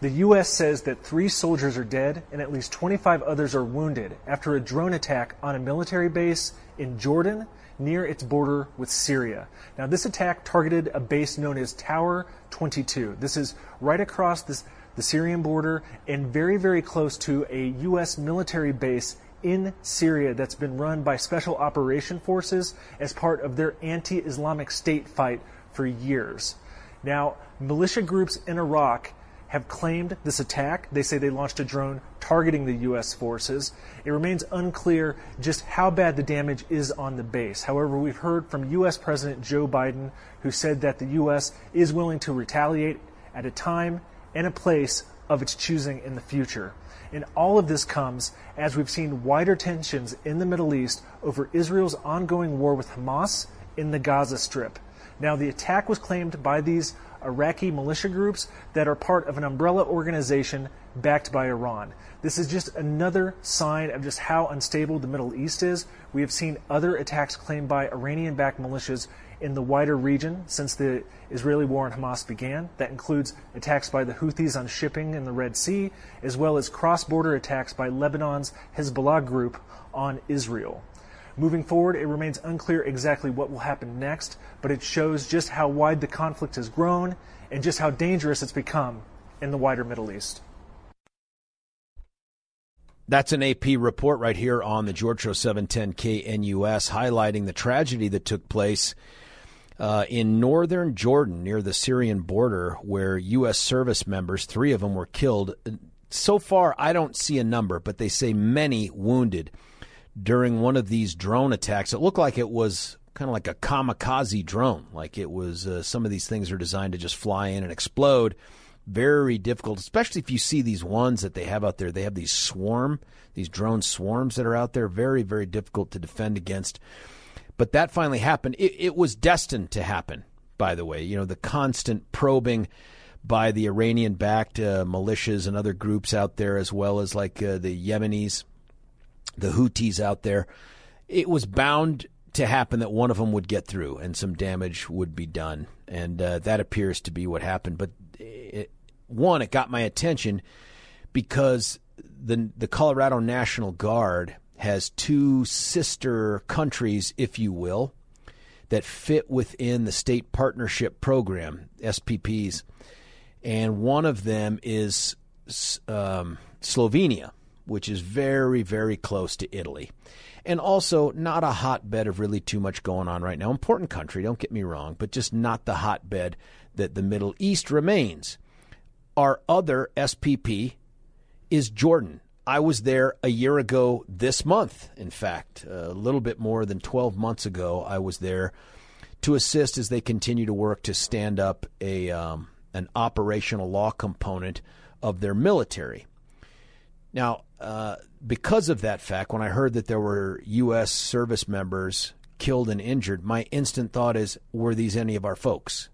The U.S. says that 3 soldiers are dead and at least 25 others are wounded after a drone attack on a military base in Jordan near its border with Syria. Now, this attack targeted a base known as Tower 22. This is right across the Syrian border and very, very close to a U.S. military base in Syria that's been run by special operation forces as part of their anti-Islamic state fight for years. Now, militia groups in Iraq have claimed this attack. They say they launched a drone targeting the U.S. forces. It remains unclear just how bad the damage is on the base. However, we've heard from U.S. President Joe Biden, who said that the U.S. is willing to retaliate at a time and a place of its choosing in the future. And all of this comes as we've seen wider tensions in the Middle East over Israel's ongoing war with Hamas in the Gaza Strip. Now, the attack was claimed by these Iraqi militia groups that are part of an umbrella organization backed by Iran. This is just another sign of just how unstable the Middle East is. We have seen other attacks claimed by Iranian-backed militias in the wider region since the Israeli war on Hamas began. That includes attacks by the Houthis on shipping in the Red Sea, as well as cross-border attacks by Lebanon's Hezbollah group on Israel. Moving forward, it remains unclear exactly what will happen next, but it shows just how wide the conflict has grown and just how dangerous it's become in the wider Middle East. That's an AP report right here on the George Show 710 KNUS, highlighting the tragedy that took place in northern Jordan near the Syrian border, where U.S. service members, 3 of them, were killed. So far, I don't see a number, but they say many wounded during one of these drone attacks. It looked like it was kind of like a kamikaze drone, like it was some of these things are designed to just fly in and explode. Very difficult, especially if you see these ones that they have out there. They have these swarm, these drone swarms that are out there. Very, very difficult to defend against. But that finally happened. It was destined to happen, by the way. You know, the constant probing by the Iranian-backed militias and other groups out there, as well as like the Yemenis, the Houthis out there. It was bound to happen that one of them would get through and some damage would be done. And that appears to be what happened. But it got my attention because the Colorado National Guard has 2 sister countries, if you will, that fit within the state partnership program, SPPs. And one of them is Slovenia, which is very, very close to Italy, and also not a hotbed of really too much going on right now. Important country, don't get me wrong, but just not the hotbed that the Middle East remains. Our other SPP is Jordan. I was there a year ago this month. In fact, a little bit more than 12 months ago, I was there to assist as they continue to work to stand up an operational law component of their military. Now, because of that fact, when I heard that there were U.S. service members killed and injured, my instant thought is, were these any of our folks?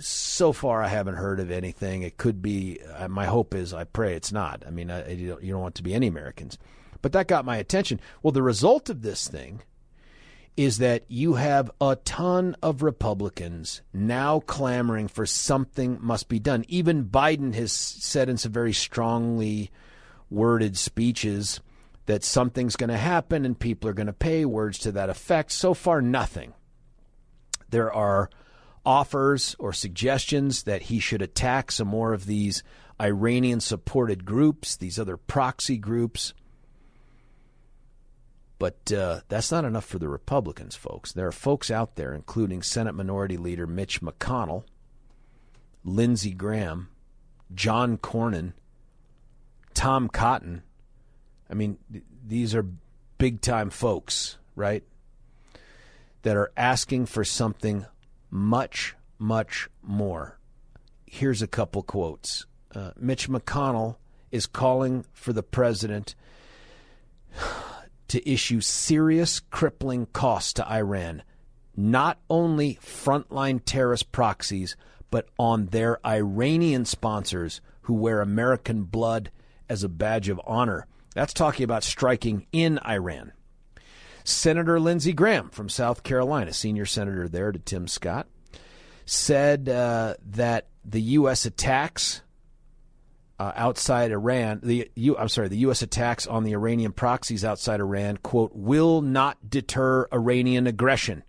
So far, I haven't heard of anything. It could be. My hope is, I pray it's not. I mean, you don't want to be any Americans. But that got my attention. Well, the result of this thing is that you have a ton of Republicans now clamoring for something must be done. Even Biden has said in some very strongly worded speeches that something's going to happen and people are going to pay, words to that effect. So far, nothing. There are offers or suggestions that he should attack some more of these Iranian-supported groups, these other proxy groups. But that's not enough for the Republicans, folks. There are folks out there, including Senate Minority Leader Mitch McConnell, Lindsey Graham, John Cornyn, Tom Cotton. I mean, these are big-time folks, right, that are asking for something much, much more. Here's a couple quotes. Mitch McConnell is calling for the president to issue serious crippling costs to Iran, not only frontline terrorist proxies, but on their Iranian sponsors who wear American blood as a badge of honor. That's talking about striking in Iran. Senator Lindsey Graham from South Carolina, senior senator there to Tim Scott, said that the U.S. attacks outside Iran, the U.S. attacks on the Iranian proxies outside Iran, quote, will not deter Iranian aggression.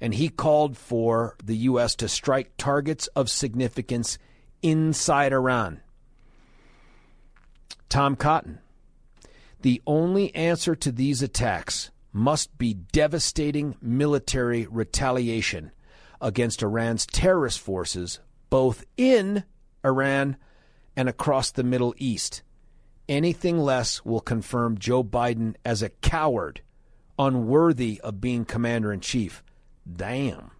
And he called for the U.S. to strike targets of significance inside Iran. Tom Cotton, the only answer to these attacks must be devastating military retaliation against Iran's terrorist forces, both in Iran and across the Middle East. Anything less will confirm Joe Biden as a coward, unworthy of being commander in chief. Damn,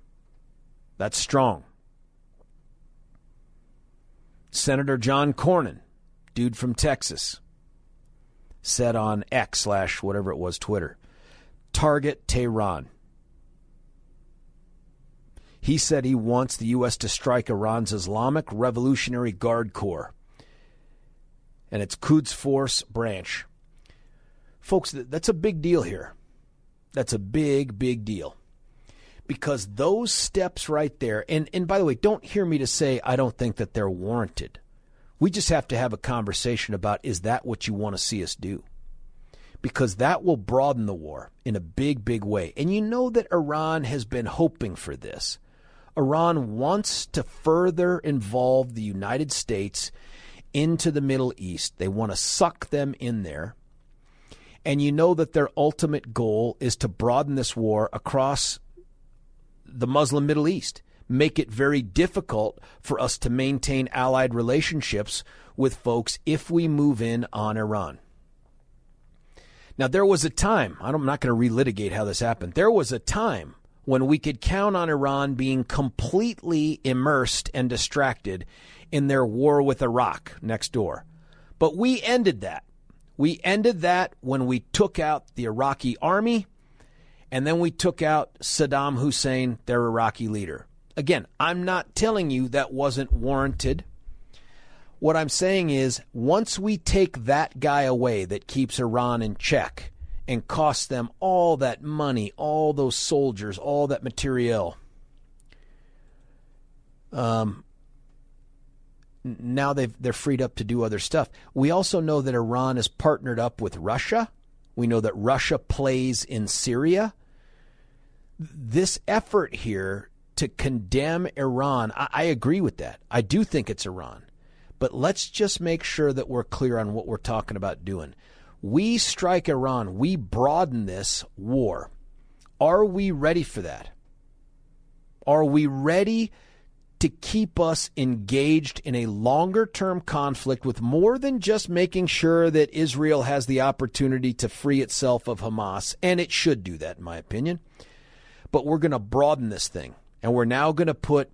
that's strong. Senator John Cornyn, dude from Texas, said on X / whatever it was, Twitter, target Tehran. He said he wants the U.S. to strike Iran's Islamic Revolutionary Guard Corps and its Quds Force branch. Folks, that's a big deal here. That's a big, big deal. Because those steps right there, and by the way, don't hear me to say I don't think that they're warranted. We just have to have a conversation about, is that what you want to see us do? Because that will broaden the war in a big, big way. And you know that Iran has been hoping for this. Iran wants to further involve the United States into the Middle East. They want to suck them in there. And you know that their ultimate goal is to broaden this war across the Muslim Middle East, make it very difficult for us to maintain allied relationships with folks if we move in on Iran. Now, there was a time, I'm not going to relitigate how this happened. There was a time when we could count on Iran being completely immersed and distracted in their war with Iraq next door. But we ended that. We ended that when we took out the Iraqi army. And then we took out Saddam Hussein, their Iraqi leader. Again, I'm not telling you that wasn't warranted. What I'm saying is, once we take that guy away that keeps Iran in check and costs them all that money, all those soldiers, all that materiel, now they're freed up to do other stuff. We also know that Iran is partnered up with Russia. We know that Russia plays in Syria. This effort here to condemn Iran, I agree with that. I do think it's Iran. But let's just make sure that we're clear on what we're talking about doing. We strike Iran. We broaden this war. Are we ready for that? Are we ready to keep us engaged in a longer-term conflict with more than just making sure that Israel has the opportunity to free itself of Hamas? And it should do that, in my opinion. But we're going to broaden this thing. And we're now going to put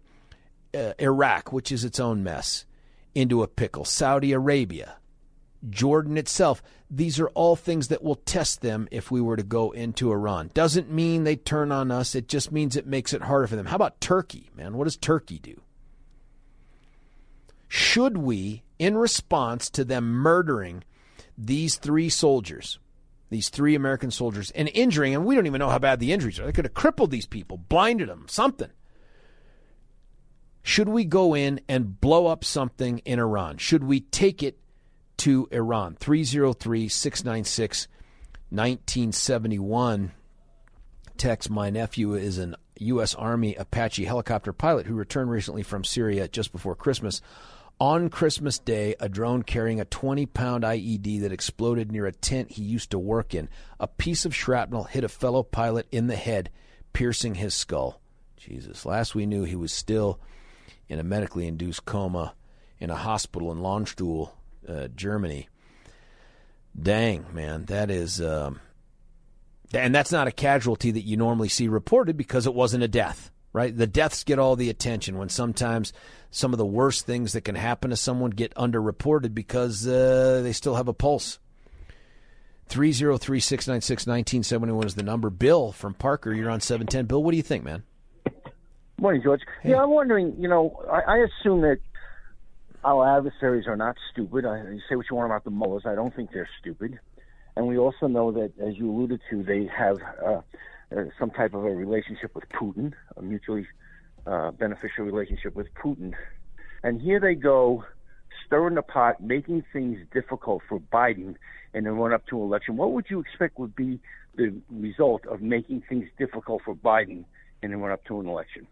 Iraq, which is its own mess, into a pickle. Saudi Arabia, Jordan itself. These are all things that will test them if we were to go into Iran. Doesn't mean they turn on us. It just means it makes it harder for them. How about Turkey, man? What does Turkey do? Should we, in response to them murdering these three soldiers, these three American soldiers, and injuring, and we don't even know how bad the injuries are. They could have crippled these people, blinded them, something. Should we go in and blow up something in Iran? Should we take it to Iran? 303-696-1971. Text, my nephew is an U.S. Army Apache helicopter pilot who returned recently from Syria just before Christmas. On Christmas Day, a drone carrying a 20-pound IED that exploded near a tent he used to work in. A piece of shrapnel hit a fellow pilot in the head, piercing his skull. Jesus. Last we knew, he was still in a medically induced coma in a hospital in Landstuhl, Germany. Dang, man, that is, and that's not a casualty that you normally see reported because it wasn't a death. right? The deaths get all the attention when sometimes some of the worst things that can happen to someone get underreported because they still have a pulse. 303-696-1971 is the number. Bill from Parker, you're on 710. Bill, what do you think, man? Morning, George. Hey. Yeah, I'm wondering, you know, I assume that our adversaries are not stupid. You say what you want about the mullahs. I don't think they're stupid. And we also know that, as you alluded to, they have some type of a relationship with Putin, a mutually beneficial relationship with Putin. And here they go, stirring the pot, making things difficult for Biden in the run-up to election. What would you expect would be the result of making things difficult for Biden in the run-up to an election?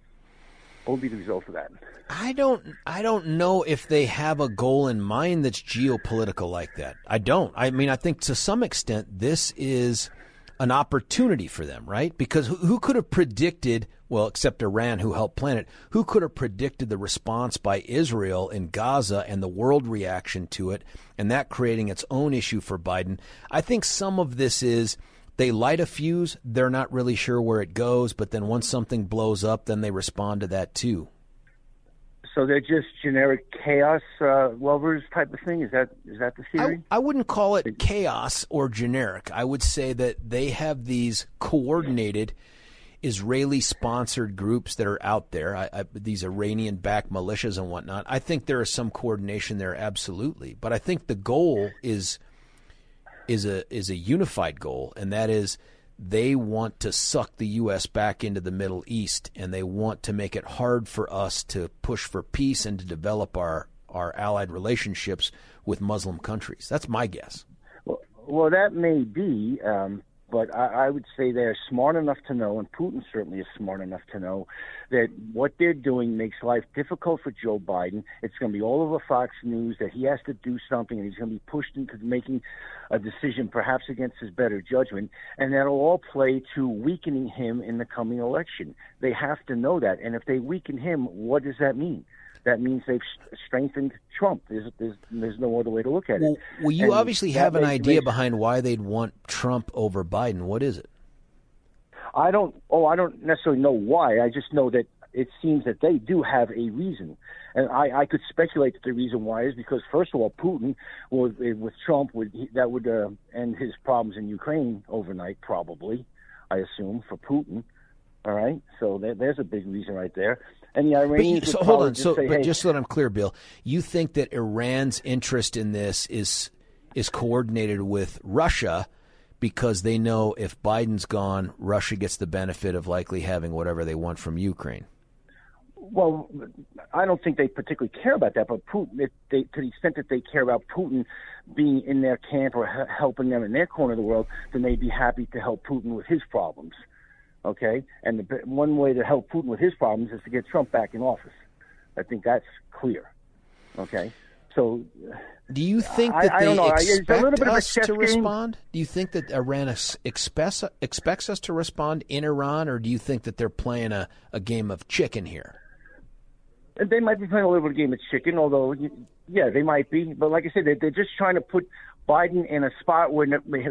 What would be the result of that? I don't know if they have a goal in mind that's geopolitical like that. I don't. I mean, I think to some extent this is an opportunity for them, right? Because who could have predicted, well, except Iran, who helped plan it, who could have predicted the response by Israel in Gaza and the world reaction to it, and that creating its own issue for Biden? I think some of this is they light a fuse. They're not really sure where it goes. But then once something blows up, then they respond to that, too. So they're just generic chaos lovers type of thing? Is that the theory? I wouldn't call it chaos or generic. I would say that they have these coordinated Israeli-sponsored groups that are out there, these Iranian-backed militias and whatnot. I think there is some coordination there, absolutely. But I think the goal is a unified goal, and that is they want to suck the U.S. back into the Middle East, and they want to make it hard for us to push for peace and to develop our allied relationships with Muslim countries. That's my guess. Well that may be, but I would say they're smart enough to know, and Putin certainly is smart enough to know, that what they're doing makes life difficult for Joe Biden. It's going to be all over Fox News that he has to do something, and he's going to be pushed into making a decision perhaps against his better judgment, and that'll all play to weakening him in the coming election. They have to know that, and if they weaken him, what does that mean? That means they've strengthened Trump. There's no other way to look at it. Well, you obviously have an idea behind why they'd want Trump over Biden. What is it? I don't necessarily know why. I just know that it seems that they do have a reason. And I could speculate that the reason why is because, first of all, Putin with Trump, that would end his problems in Ukraine overnight, probably, I assume, for Putin. All right? So there's a big reason right there. And the Iranians just so that I'm clear, Bill, you think that Iran's interest in this is coordinated with Russia because they know if Biden's gone, Russia gets the benefit of likely having whatever they want from Ukraine. Well, I don't think they particularly care about that, but Putin, to the extent that they care about Putin being in their camp or helping them in their corner of the world, then they'd be happy to help Putin with his problems. Okay, and one way to help Putin with his problems is to get Trump back in office. I think that's clear. Okay, so do you think that they expect us to respond? Do you think that Iran expects us to respond in Iran, or do you think that they're playing a game of chicken here? They might be playing a little bit of game of chicken, although, yeah, they might be. But like I said, they're just trying to put Biden in a spot where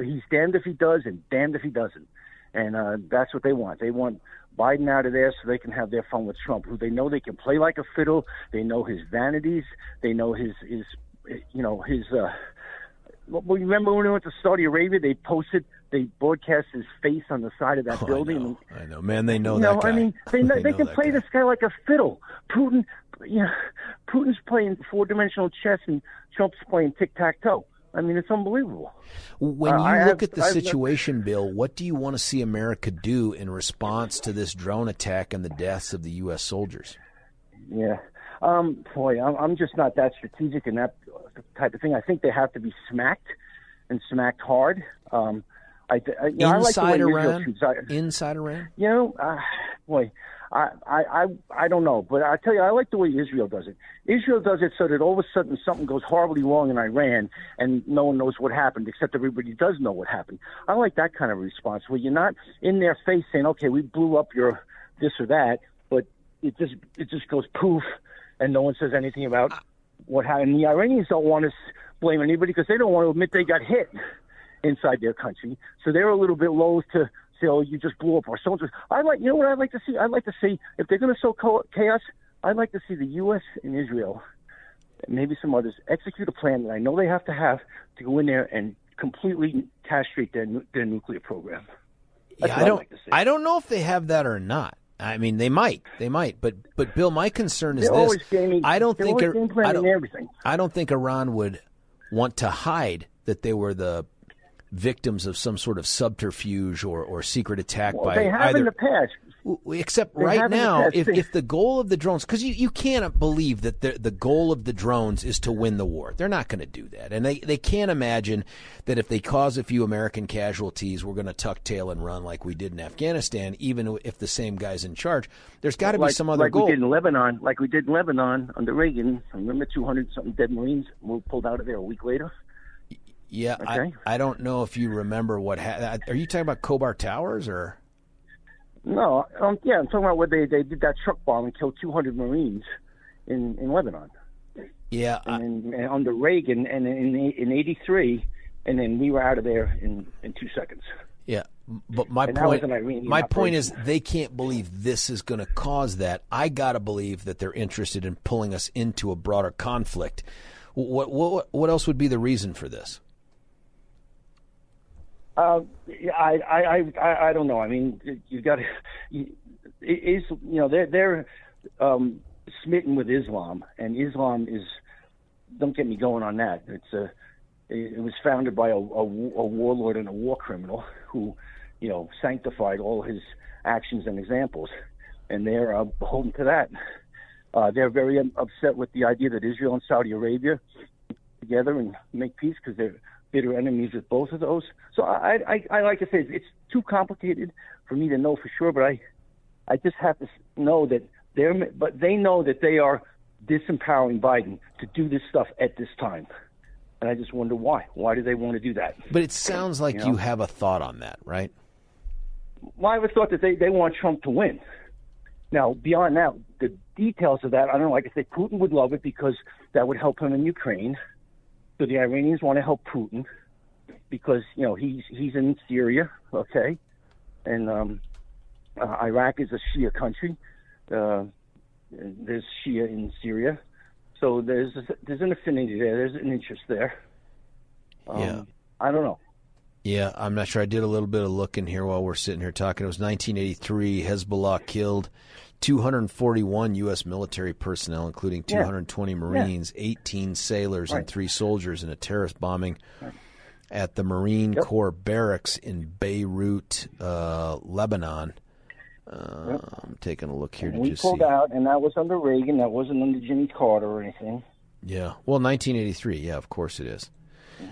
he's damned if he does and damned if he doesn't. And that's what they want. They want Biden out of there so they can have their fun with Trump, who they know they can play like a fiddle. They know his vanities. They know his remember when we went to Saudi Arabia, they broadcast his face on the side of that building. I know. Man, they know that guy. I mean, they can play this guy like a fiddle. Putin, Putin's playing four-dimensional chess and Trump's playing tic-tac-toe. I mean, it's unbelievable. When you look at the situation, Bill, what do you want to see America do in response to this drone attack and the deaths of the U.S. soldiers? Yeah. I'm just not that strategic in that type of thing. I think they have to be smacked and smacked hard. Inside Iran? Inside Iran? I don't know, but I tell you, I like the way Israel does it. Israel does it so that all of a sudden something goes horribly wrong in Iran and no one knows what happened, except everybody does know what happened. I like that kind of response where you're not in their face saying, okay, we blew up your this or that, but it just goes poof and no one says anything about what happened. And the Iranians don't want to blame anybody because they don't want to admit they got hit inside their country. So they're a little bit loath to So you just blew up our soldiers. I'd like to see? I'd like to see, if they're going to sow chaos, I'd like to see the U.S. and Israel, maybe some others, execute a plan that I know they have to go in there and completely castrate their nuclear program. That's yeah, I don't know if they have that or not. I mean, they might. But Bill, my concern is they're this: gaming, I don't think Iran would want to hide that they were the victims of some sort of subterfuge or secret attack by they have either. In the past. Except they right now, if the goal of the drones, because you can't believe that the goal of the drones is to win the war. They're not going to do that. And they can't imagine that if they cause a few American casualties, we're going to tuck tail and run like we did in Afghanistan, even if the same guy's in charge. There's got to be some other goal. Like we did in Lebanon under Reagan. Remember 200-something dead Marines were pulled out of there a week later? Yeah, okay. I don't know if you remember what happened. Are you talking about Khobar Towers or? No, I'm talking about where they did that truck bomb and killed 200 Marines in Lebanon. Yeah. And under Reagan and in 83, and then we were out of there in 2 seconds. Yeah, but my point is they can't believe this is going to cause that. I got to believe that they're interested in pulling us into a broader conflict. What else would be the reason for this? I don't know. I mean, they're smitten with Islam, and Islam is, don't get me going on that. It was founded by a warlord and a war criminal who, sanctified all his actions and examples, and they're beholden to that. They're very upset with the idea that Israel and Saudi Arabia together and make peace because they're bitter enemies with both of those. So I like to say it's too complicated for me to know for sure, but I just have to know that they know that they are disempowering Biden to do this stuff at this time. And I just wonder why. Why do they want to do that? But it sounds like you have a thought on that, right? Well, I have a thought that they want Trump to win. Now, beyond that, the details of that, I don't know. Like I said, Putin would love it because that would help him in Ukraine. So the Iranians want to help Putin because, he's in Syria, okay? And Iraq is a Shia country. There's Shia in Syria. So there's an affinity there. There's an interest there. Yeah. I don't know. Yeah, I'm not sure. I did a little bit of looking here while we're sitting here talking. It was 1983. Hezbollah killed 241 U.S. military personnel, including 220 Marines, 18 sailors, and 3 soldiers in a terrorist bombing at the Marine Corps barracks in Beirut, Lebanon. I'm taking a look here to just see. We pulled out, and that was under Reagan. That wasn't under Jimmy Carter or anything. Yeah. Well, 1983. Yeah, of course it is.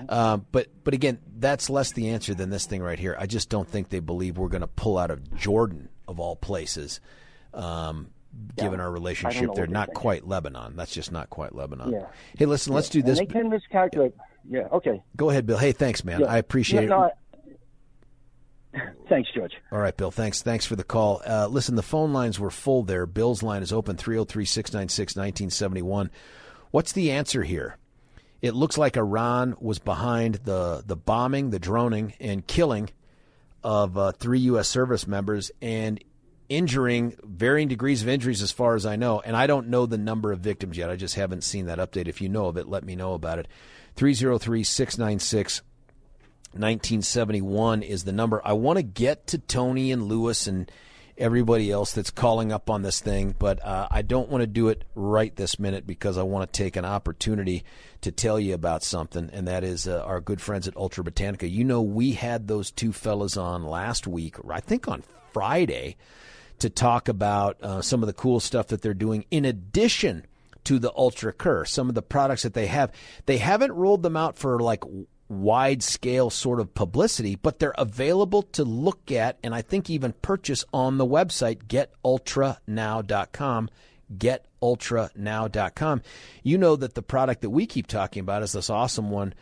But again, that's less the answer than this thing right here. I just don't think they believe we're going to pull out of Jordan, of all places, given our relationship. They're not quite Lebanon. That's just not quite Lebanon. Yeah. Hey, listen, let's do this. And they can miscalculate. Yeah, okay. Go ahead, Bill. Hey, thanks, man. Yeah. I appreciate it. Thanks, George. All right, Bill. Thanks for the call. Listen, the phone lines were full there. Bill's line is open, 303-696-1971. What's the answer here? It looks like Iran was behind the bombing, the droning, and killing of 3 U.S. service members and injuring varying degrees of injuries as far as I know. And I don't know the number of victims yet. I just haven't seen that update. If you know of it, let me know about it. 303-696-1971 is the number. I want to get to Tony and Lewis and everybody else that's calling up on this thing, but I don't want to do it right this minute because I want to take an opportunity to tell you about something, and that is our good friends at Ultra Botanica. You know, we had those 2 fellas on last week, or I think on Friday, to talk about some of the cool stuff that they're doing in addition to the Ultra Cur, some of the products that they have. They haven't rolled them out for like wide-scale sort of publicity, but they're available to look at and I think even purchase on the website, GetUltraNow.com, GetUltraNow.com. You know that the product that we keep talking about is this awesome one,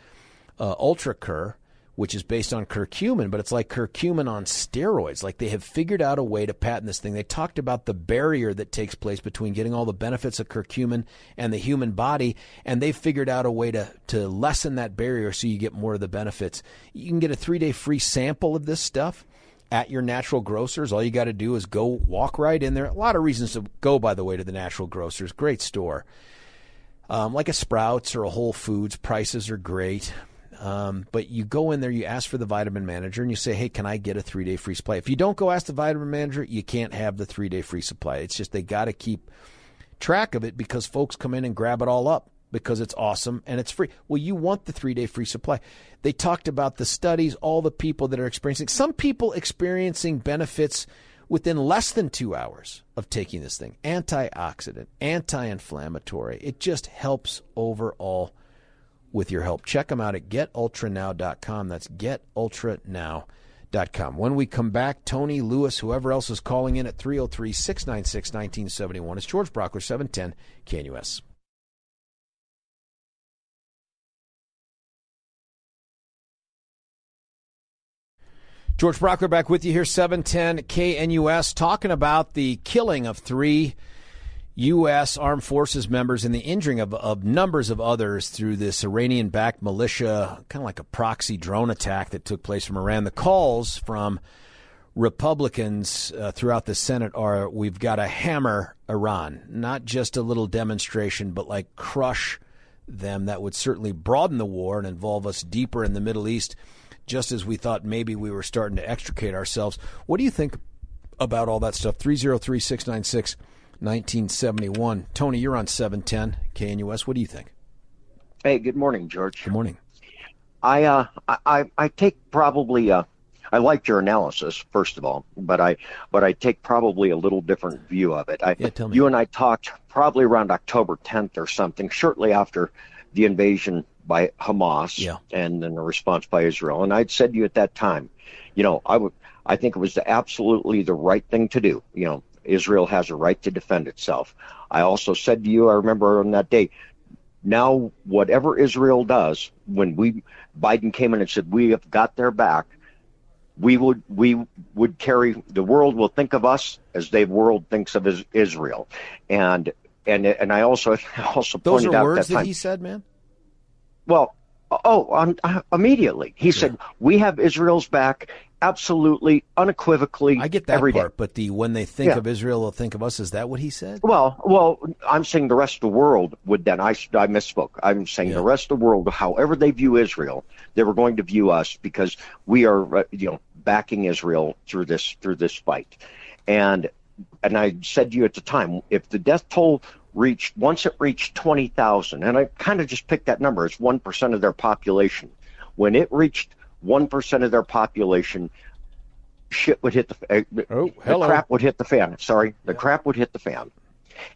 Ultra Cur, which is based on curcumin, but it's like curcumin on steroids. Like they have figured out a way to patent this thing. They talked about the barrier that takes place between getting all the benefits of curcumin and the human body, and they figured out a way to lessen that barrier so you get more of the benefits. You can get a 3-day free sample of this stuff at your Natural Grocers. All you got to do is go walk right in there. A lot of reasons to go, by the way, to the Natural Grocers. Great store. Like a Sprouts or a Whole Foods, prices are great. But you go in there, you ask for the vitamin manager, and you say, hey, can I get a 3-day free supply? If you don't go ask the vitamin manager, you can't have the 3-day free supply. It's just they got to keep track of it because folks come in and grab it all up because it's awesome and it's free. Well, you want the 3-day free supply. They talked about the studies, all the people that are experiencing, some people experiencing benefits within less than 2 hours of taking this thing. Antioxidant, anti-inflammatory. It just helps overall with your help. Check them out at GetUltraNow.com. That's GetUltraNow.com. When we come back, Tony, Lewis, whoever else is calling in at 303-696-1971. It's George Brockler, 710 KNUS. George Brockler back with you here, 710 KNUS, talking about the killing of 3 U.S. Armed Forces members and the injuring of numbers of others through this Iranian-backed militia, kind of like a proxy drone attack that took place from Iran. The calls from Republicans throughout the Senate are, we've got to hammer Iran, not just a little demonstration, but like crush them. That would certainly broaden the war and involve us deeper in the Middle East, just as we thought maybe we were starting to extricate ourselves. What do you think about all that stuff? 303-696 1971. Tony, you're on 710 KNUS. What do you think? Hey, good morning, George. Good morning. I take probably I liked your analysis first of all, but I take probably a little different view of it. Tell me. You and I talked probably around October 10th or something, shortly after the invasion by Hamas and then the response by Israel. And I'd said to you at that time, you know, I think it was absolutely the right thing to do. You know, Israel has a right to defend itself. I also said to you, I remember on that day, now whatever Israel does, when Biden came in and said, we have got their back, we would carry, the world will think of us as the world thinks of Israel. And I also pointed out that time, he said, man. Well, immediately he said, we have Israel's back. Absolutely, unequivocally. I get that every part, but when they think of Israel, they'll think of us. Is that what he said? Well, I'm saying the rest of the world would then. I misspoke. I'm saying the rest of the world, however they view Israel, they were going to view us because we are, backing Israel through this fight. And I said to you at the time, if the death toll reached 20,000, and I kind of just picked that number. It's 1% of their population. When it reached 1% of their population, shit would hit the crap would hit the fan. Sorry, crap would hit the fan,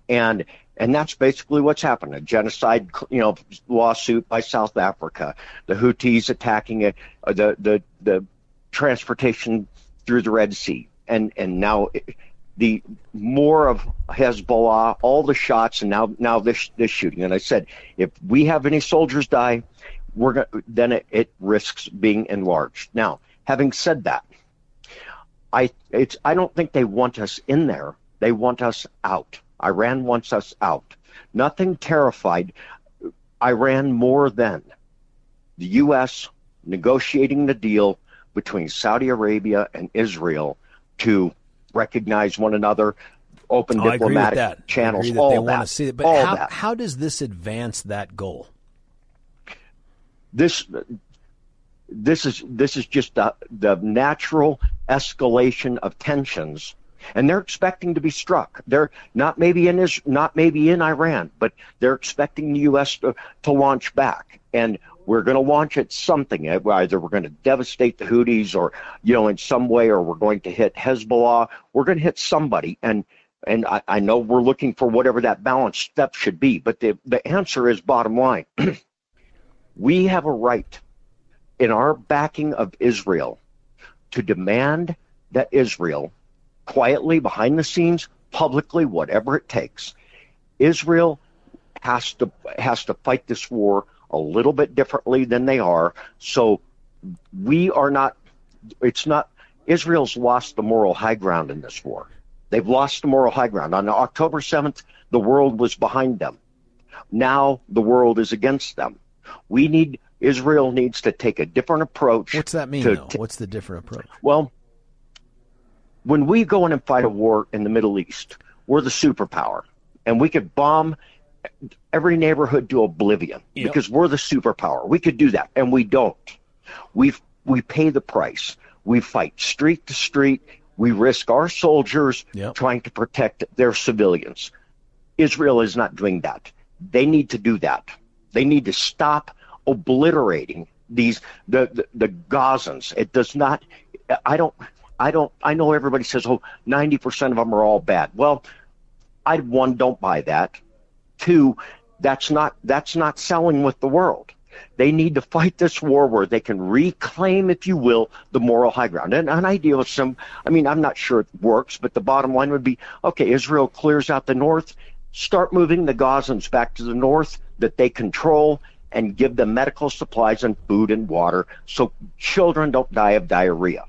and that's basically what's happened. A genocide, lawsuit by South Africa, the Houthis attacking it, the transportation through the Red Sea, and now the more of Hezbollah, all the shots, and now this shooting. And I said, if we have any soldiers die, it risks being enlarged. Now, having said that, I don't think they want us in there. They want us out. Iran wants us out. Nothing terrified Iran more than the U.S. negotiating the deal between Saudi Arabia and Israel to recognize one another, open diplomatic channels, all that. But how does this advance that goal? This is just the natural escalation of tensions, and they're expecting to be struck. They're not maybe in Iran, but they're expecting the U.S. to launch back, and we're going to launch at something. Either we're going to devastate the Houthis, or in some way, or we're going to hit Hezbollah. We're going to hit somebody, and I know we're looking for whatever that balanced step should be, but the answer is bottom line. We have a right in our backing of Israel to demand that Israel, quietly behind the scenes, publicly, whatever it takes, Israel has to fight this war a little bit differently than they are. So Israel's lost the moral high ground in this war. They've lost the moral high ground. On October 7th, the world was behind them. Now the world is against them. Israel needs to take a different approach. What's that mean, though? What's the different approach? Well, when we go in and fight a war in the Middle East, we're the superpower, and we could bomb every neighborhood to oblivion because we're the superpower. We could do that, and we don't. We pay the price. We fight street to street. We risk our soldiers trying to protect their civilians. Israel is not doing that. They need to do that. They need to stop obliterating these the Gazans. It does not. I know everybody says, oh, 90% of them are all bad. Well, one, don't buy that. Two, that's not selling with the world. They need to fight this war where they can reclaim, if you will, the moral high ground. And an idea of I'm not sure it works, but the bottom line would be, okay, Israel clears out the north, start moving the Gazans back to the north that they control, and give them medical supplies and food and water so children don't die of diarrhea.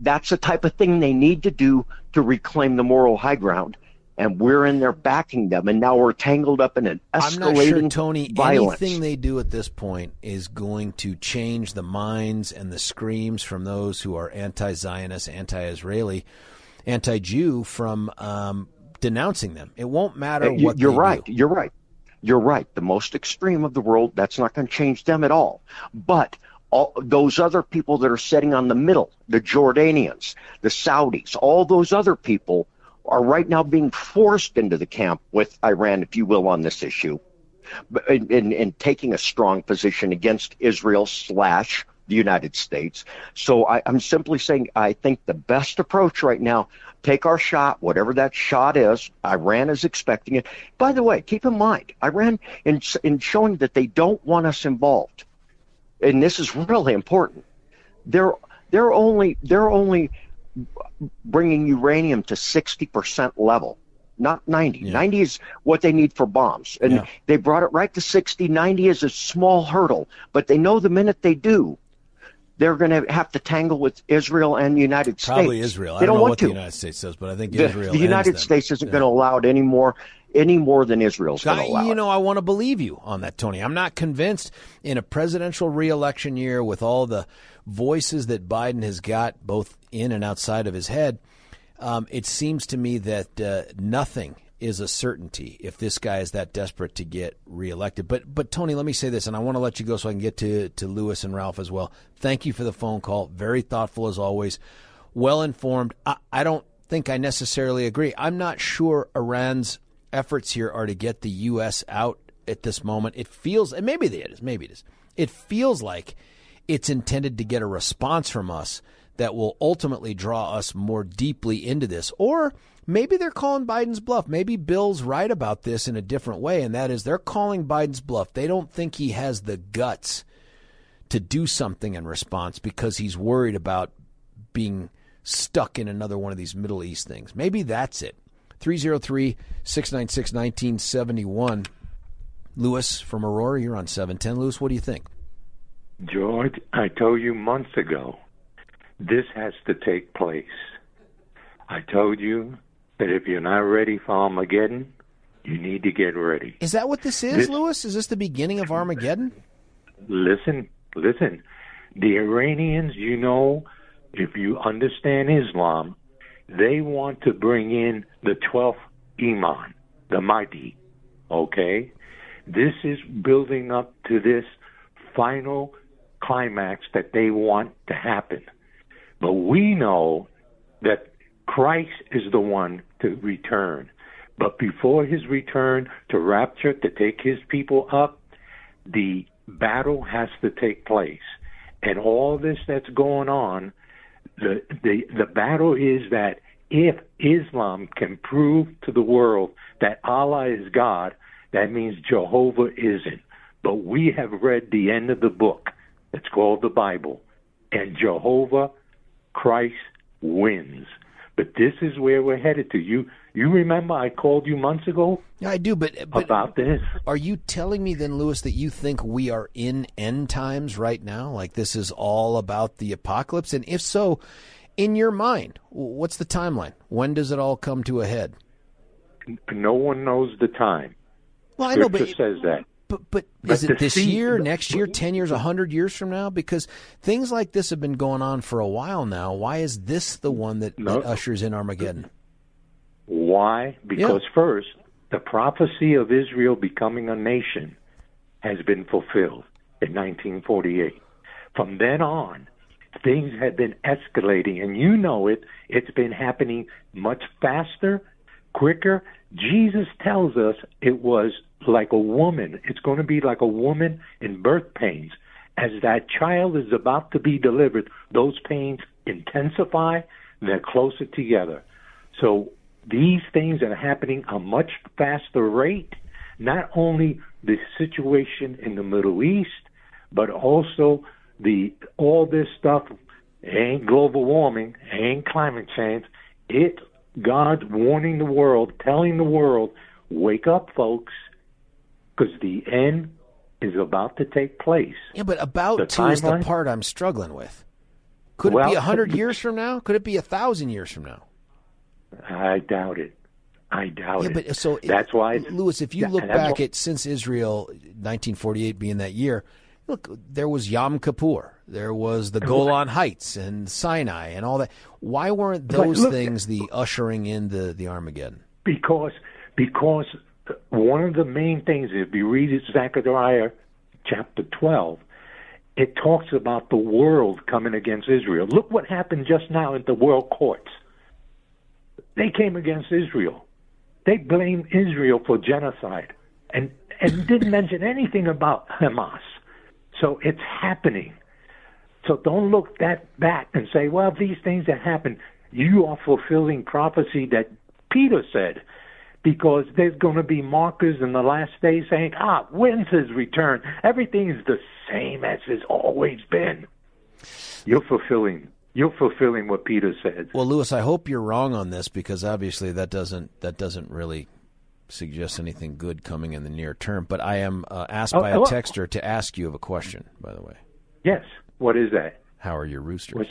That's the type of thing they need to do to reclaim the moral high ground. And we're in there backing them, and now we're tangled up in an escalating violence. I'm not sure, Tony, anything they do at this point is going to change the minds and the screams from those who are anti-Zionist, anti-Israeli, anti-Jew from denouncing them. It won't matter what they do. You're right. The most extreme of the world, that's not going to change them at all. But all those other people that are sitting on the middle, the Jordanians, the Saudis, all those other people are right now being forced into the camp with Iran, if you will, on this issue, in taking a strong position against Israel / the United States. So I'm simply saying I think the best approach right now, take our shot, whatever that shot is. Iran is expecting it. By the way, keep in mind, Iran, in showing that they don't want us involved, and this is really important, they're only bringing uranium to 60% level, not 90. 90 is what they need for bombs, and they brought it right to 60. 90 is a small hurdle, but they know the minute they do, they're going to have to tangle with Israel and the United States. Probably Israel. I don't know what the United States does, but I think Israel. The United States isn't going to allow it any more than Israel's going to allow. I want to believe you on that, Tony. I'm not convinced in a presidential re-election year with all the voices that Biden has got both in and outside of his head. It seems to me that nothing is a certainty if this guy is that desperate to get reelected. But Tony, let me say this, and I want to let you go so I can get to Lewis and Ralph as well. Thank you for the phone call. Very thoughtful as always. Well informed. I don't think I necessarily agree. I'm not sure Iran's efforts here are to get the U.S. out at this moment. It feels, and maybe it is. It feels like it's intended to get a response from us that will ultimately draw us more deeply into this. Or maybe they're calling Biden's bluff. Maybe Bill's right about this in a different way, and that is they're calling Biden's bluff. They don't think he has the guts to do something in response because he's worried about being stuck in another one of these Middle East things. Maybe that's it. 303-696-1971. Lewis from Aurora, you're on 710. Lewis, what do you think? George, I told you months ago, this has to take place. I told you that if you're not ready for Armageddon, you need to get ready. Is that what this is, Lewis? Is this the beginning of Armageddon? Listen. The Iranians, if you understand Islam, they want to bring in the 12th Imam, the Mahdi, okay? This is building up to this final climax that they want to happen. But we know that Christ is the one to return. But before his return to rapture, to take his people up, the battle has to take place. And all this that's going on, the battle is that if Islam can prove to the world that Allah is God, that means Jehovah isn't. But we have read the end of the book. It's called the Bible. And Jehovah, Christ, wins. But this is where we're headed to. You remember I called you months ago? Yeah, I do, but about this. Are you telling me then, Lewis, that you think we are in end times right now? Like this is all about the apocalypse? And if so, in your mind, what's the timeline? When does it all come to a head? No one knows the time. Well, I know, but Scripture says that. But is it this year, next year, 10 years, 100 years from now? Because things like this have been going on for a while now. Why is this the one that ushers in Armageddon? Why? Because first, the prophecy of Israel becoming a nation has been fulfilled in 1948. From then on, things have been escalating, and you know it. It's been happening much faster, quicker. Jesus tells us it was like a woman. It's going to be like a woman in birth pains. As that child is about to be delivered, those pains intensify. They're closer together. So these things are happening at a much faster rate, not only the situation in the Middle East, but also all this stuff. Ain't global warming, ain't climate change. It's God's warning the world, telling the world, wake up, folks, because the end is about to take place. Yeah, but about to is the part I'm struggling with. Could it be 100 years from now? Could it be 1,000 years from now? I doubt it. Yeah, but so that's why, Lewis, if you look back at since Israel, 1948 being that year, look, there was Yom Kippur, there was the Golan Heights and Sinai and all that. Why weren't those things the ushering in the Armageddon? Because one of the main things, if you read Zechariah chapter 12, it talks about the world coming against Israel. Look what happened just now at the world courts. They came against Israel. They blamed Israel for genocide and didn't mention anything about Hamas. So it's happening. So don't look that back and say, well, these things that happen, you are fulfilling prophecy that Peter said, because there's going to be markers in the last days saying, when's his return? Everything's the same as it's always been. You're fulfilling what Peter said. Well, Lewis, I hope you're wrong on this, because obviously that doesn't really suggest anything good coming in the near term. But I am asked by a texter to ask you of a question, by the way. Yes. What is that? How are your roosters?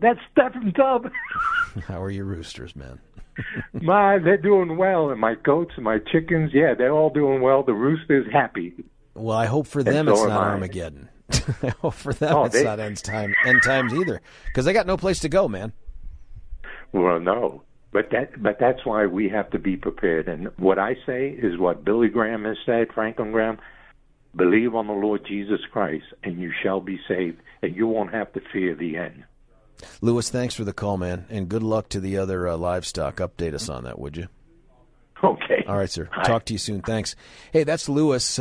That's Stephen Tubb. How are your roosters, man? They're doing well. And my goats and my chickens, they're all doing well. The rooster's happy. Well, I hope for them it's not Armageddon. I hope for them it's not end times either, because they got no place to go, man. Well, no, but that's why we have to be prepared. And what I say is what Billy Graham has said, Franklin Graham: believe on the Lord Jesus Christ, and you shall be saved, and you won't have to fear the end. Lewis, thanks for the call, man, and good luck to the other livestock. Update us on that, would you? Okay. All right, sir. Hi. Talk to you soon. Thanks. Hey, that's Lewis.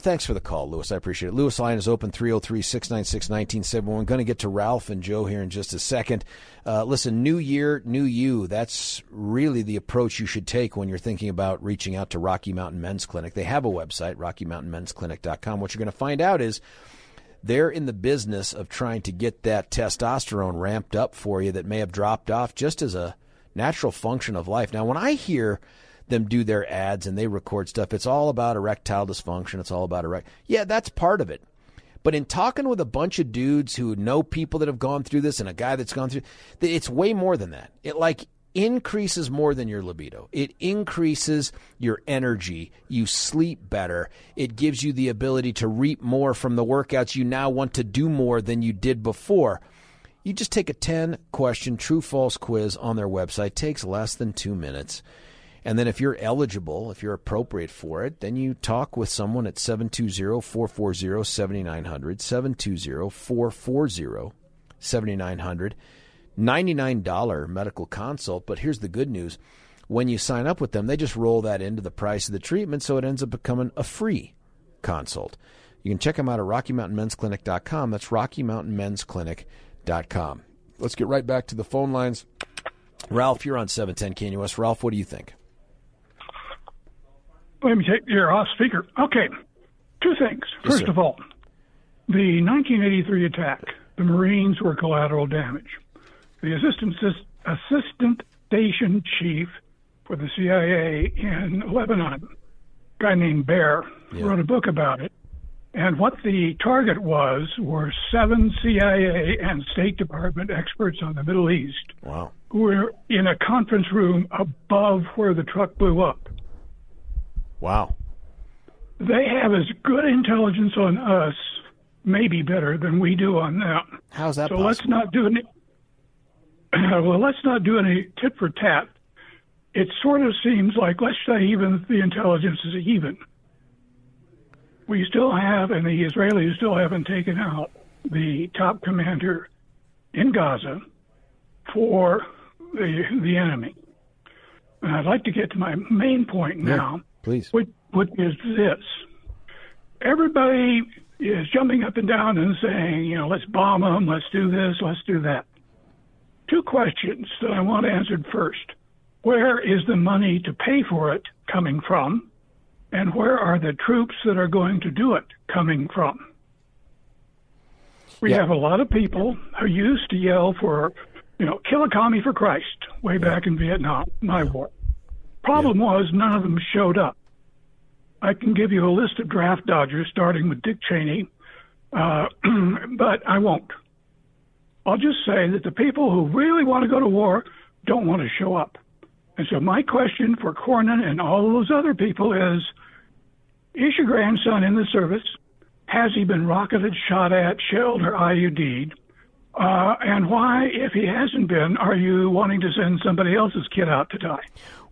Thanks for the call, Lewis. I appreciate it. Lewis line is open, 303-696-1971. We're going to get to Ralph and Joe here in just a second. Listen, new year, new you. That's really the approach you should take when you're thinking about reaching out to Rocky Mountain Men's Clinic. They have a website, RockyMountainMen'sClinic.com. What you're going to find out is they're in the business of trying to get that testosterone ramped up for you that may have dropped off just as a natural function of life. Now, when I hear them do their ads and they record stuff, it's all about erectile dysfunction. It's all about Yeah, that's part of it. But in talking with a bunch of dudes who know people that have gone through this and a guy that's gone through, it's way more than that. It increases more than your libido. It increases your energy. You sleep better. It gives you the ability to reap more from the workouts. You now want to do more than you did before. You just take a 10-question true-false quiz on their website. It takes less than 2 minutes. And then if you're eligible, if you're appropriate for it, then you talk with someone at 720-440-7900, 720-440-7900, $99 medical consult. But here's the good news. When you sign up with them, they just roll that into the price of the treatment, so it ends up becoming a free consult. You can check them out at RockyMountainMen'sClinic.com. That's RockyMountainMen'sClinic.com. Let's get right back to the phone lines. Ralph, you're on 710 KNUS. Ralph, what do you think? Let me take your off speaker. Okay, two things. First of all, the 1983 attack, the Marines were collateral damage. The assistant station chief for the CIA in Lebanon, a guy named Bear, wrote a book about it. And what the target was were 7 CIA and State Department experts on the Middle East. Wow. Who were in a conference room above where the truck blew up. Wow. They have as good intelligence on us, maybe better, than we do on them. How's that possible? So let's not do any. Well, let's not do any tit for tat. It sort of seems like, let's say even the intelligence is even. We still have, and the Israelis still haven't taken out the top commander in Gaza for the enemy. And I'd like to get to my main point now, please. Which is this. Everybody is jumping up and down and saying, you know, let's bomb them, let's do this, let's do that. Two questions that I want answered first. Where is the money to pay for it coming from? And where are the troops that are going to do it coming from? We have a lot of people who used to yell for, you know, kill a commie for Christ way back in Vietnam, my war. Problem was none of them showed up. I can give you a list of draft dodgers starting with Dick Cheney, but I won't. I'll just say that the people who really want to go to war don't want to show up. And so my question for Cornyn and all those other people is your grandson in the service? Has he been rocketed, shot at, shelled, or IUD'd? And why, if he hasn't been, are you wanting to send somebody else's kid out to die?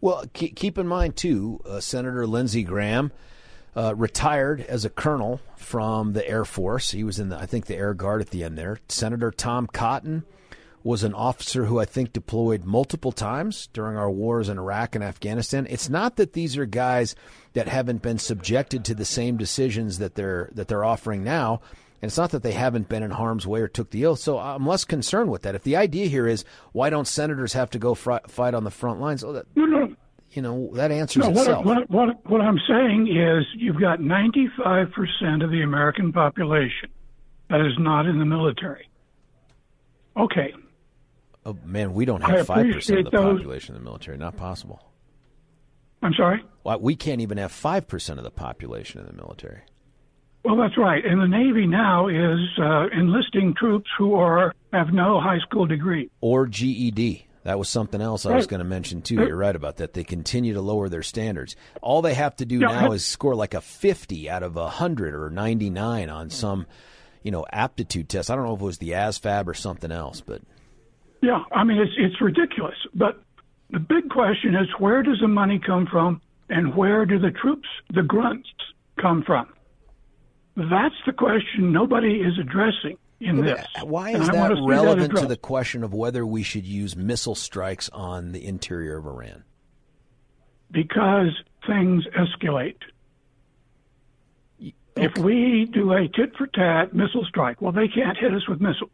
Well, keep in mind, too, Senator Lindsey Graham retired as a colonel from the Air Force. He was in, the Air Guard at the end there. Senator Tom Cotton was an officer who I think deployed multiple times during our wars in Iraq and Afghanistan. It's not that these are guys that haven't been subjected to the same decisions that they're offering now. And it's not that they haven't been in harm's way or took the oath. So I'm less concerned with that. If the idea here is, why don't senators have to go fight on the front lines? Oh, no. You know, that answers itself. What I'm saying is you've got 95% of the American population that is not in the military. Okay. Oh, man, we don't have 5% of the population in the military. Not possible. I'm sorry? Well, we can't even have 5% of the population in the military. Well, that's right. And the Navy now is enlisting troops who have no high school degree. Or GED. That was something else I was going to mention, too. You're right about that. They continue to lower their standards. All they have to do now is score like a 50 out of 100 or 99 on some, you know, aptitude test. I don't know if it was the ASVAB or something else, but... Yeah, I mean, it's ridiculous. But the big question is, where does the money come from, and where do the troops, the grunts, come from? That's the question nobody is addressing in this. Why is that relevant to the question of whether we should use missile strikes on the interior of Iran? Because things escalate. Okay. If we do a tit-for-tat missile strike, well, they can't hit us with missiles.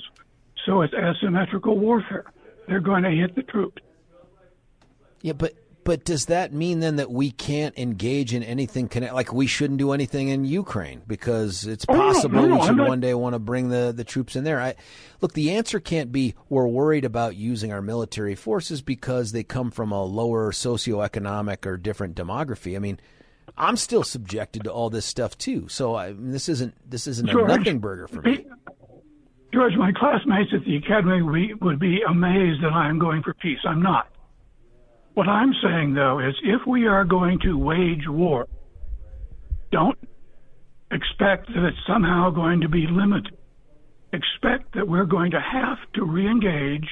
So it's asymmetrical warfare. They're going to hit the troops. Yeah, but does that mean then that we can't engage in anything, like we shouldn't do anything in Ukraine because it's possible we should one day want to bring the troops in there? Look, the answer can't be we're worried about using our military forces because they come from a lower socioeconomic or different demography. I mean, I'm still subjected to all this stuff too. So this isn't a nothing burger for me. George, my classmates at the academy would be amazed that I'm going for peace. I'm not. What I'm saying, though, is if we are going to wage war, don't expect that it's somehow going to be limited. Expect that we're going to have to re-engage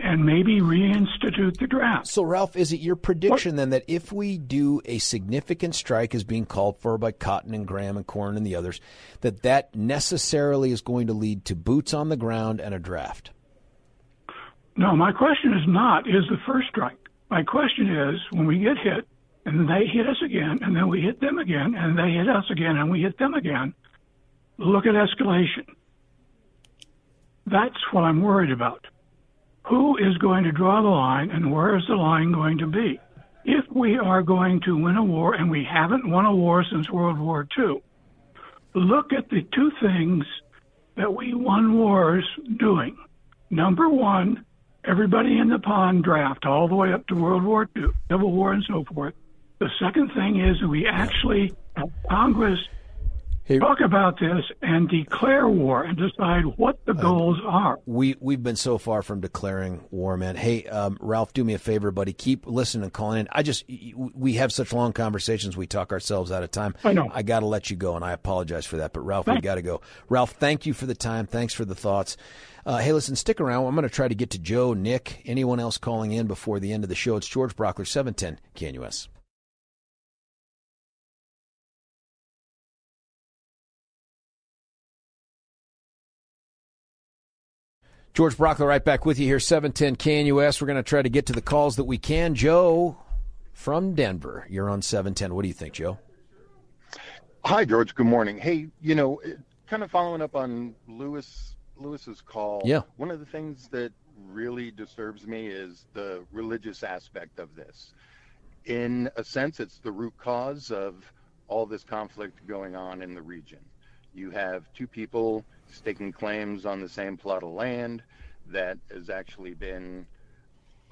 and maybe reinstitute the draft. So, Ralph, is it your prediction then that if we do a significant strike as being called for by Cotton and Graham and Cornyn and the others, that necessarily is going to lead to boots on the ground and a draft? No, my question is not, is the first strike. My question is, when we get hit, and they hit us again, and then we hit them again, and they hit us again, and we hit them again, look at escalation. That's what I'm worried about. Who is going to draw the line, and where is the line going to be? If we are going to win a war, and we haven't won a war since World War II, look at the two things that we won wars doing. Number one, everybody in the pond draft all the way up to World War II, Civil War and so forth. The second thing is we actually have Congress Talk about this and declare war and decide what the goals are. We've been so far from declaring war, man. Hey, Ralph, do me a favor, buddy. Keep listening and calling in. We have such long conversations. We talk ourselves out of time. I know. I got to let you go, and I apologize for that. But, Ralph, we got to go. Ralph, thank you for the time. Thanks for the thoughts. Hey, listen, stick around. I'm going to try to get to Joe, Nick, anyone else calling in before the end of the show. It's George Brockler, 710 KNUS. George Brockler right back with you here, 710 KNUS. We're going to try to get to the calls that we can. Joe from Denver, you're on 710. What do you think, Joe? Hi, George. Good morning. Hey, you know, kind of following up on Lewis's call, yeah. One of the things that really disturbs me is the religious aspect of this. In a sense, it's the root cause of all this conflict going on in the region. You have two people staking claims on the same plot of land that has actually been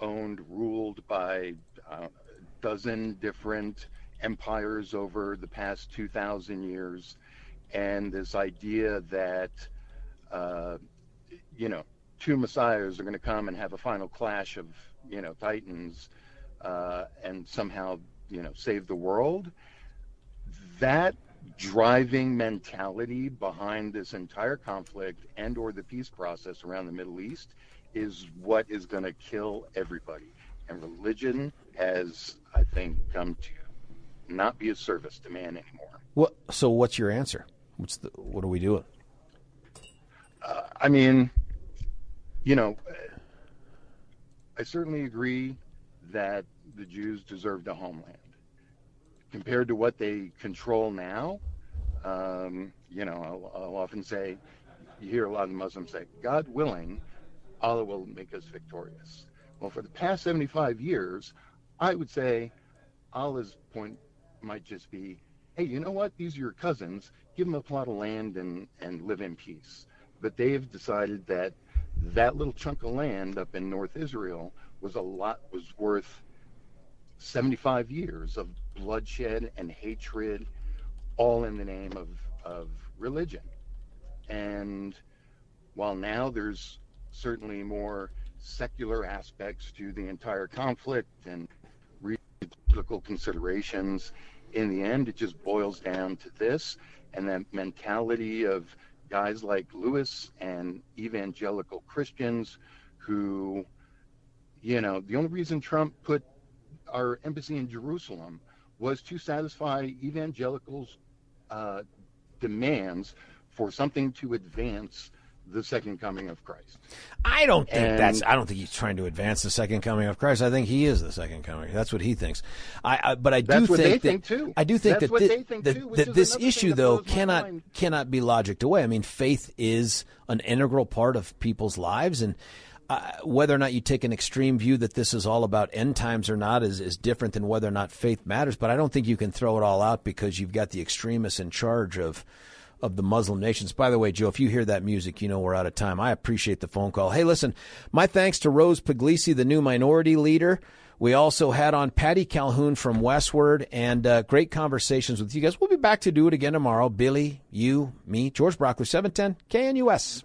owned, ruled by a dozen different empires over the past 2,000 years. And this idea that, two messiahs are going to come and have a final clash of, titans and somehow, save the world. That driving mentality behind this entire conflict and or the peace process around the Middle East is what is going to kill everybody. And religion has, I think, come to not be a service to man anymore. Well, so what's your answer? What do we do? I certainly agree that the Jews deserved a homeland. Compared to what they control now, I'll often say, you hear a lot of Muslims say, God willing, Allah will make us victorious. Well, for the past 75 years, I would say Allah's point might just be, hey, you know what? These are your cousins. Give them a plot of land and live in peace. But they have decided that that little chunk of land up in North Israel was worth 75 years of bloodshed and hatred, all in the name of religion. And while now there's certainly more secular aspects to the entire conflict and political considerations, in the end it just boils down to this and that mentality of guys like Lewis and evangelical Christians who, the only reason Trump put our embassy in Jerusalem was to satisfy evangelicals' demands for something to advance the second coming of Christ. I don't think he's trying to advance the second coming of Christ. I think he is the second coming. That's what he thinks. I do think that this issue, though, cannot be logicked away. I mean, faith is an integral part of people's lives, and whether or not you take an extreme view that this is all about end times or not is different than whether or not faith matters. But I don't think you can throw it all out because you've got the extremists in charge of the Muslim nations. By the way, Joe, if you hear that music, you know we're out of time. I appreciate the phone call. Hey, listen, my thanks to Rose Puglisi, the new minority leader. We also had on Patty Calhoun from Westward, and great conversations with you guys. We'll be back to do it again tomorrow. Billy, you, me, George Brockler, 710 KNUS.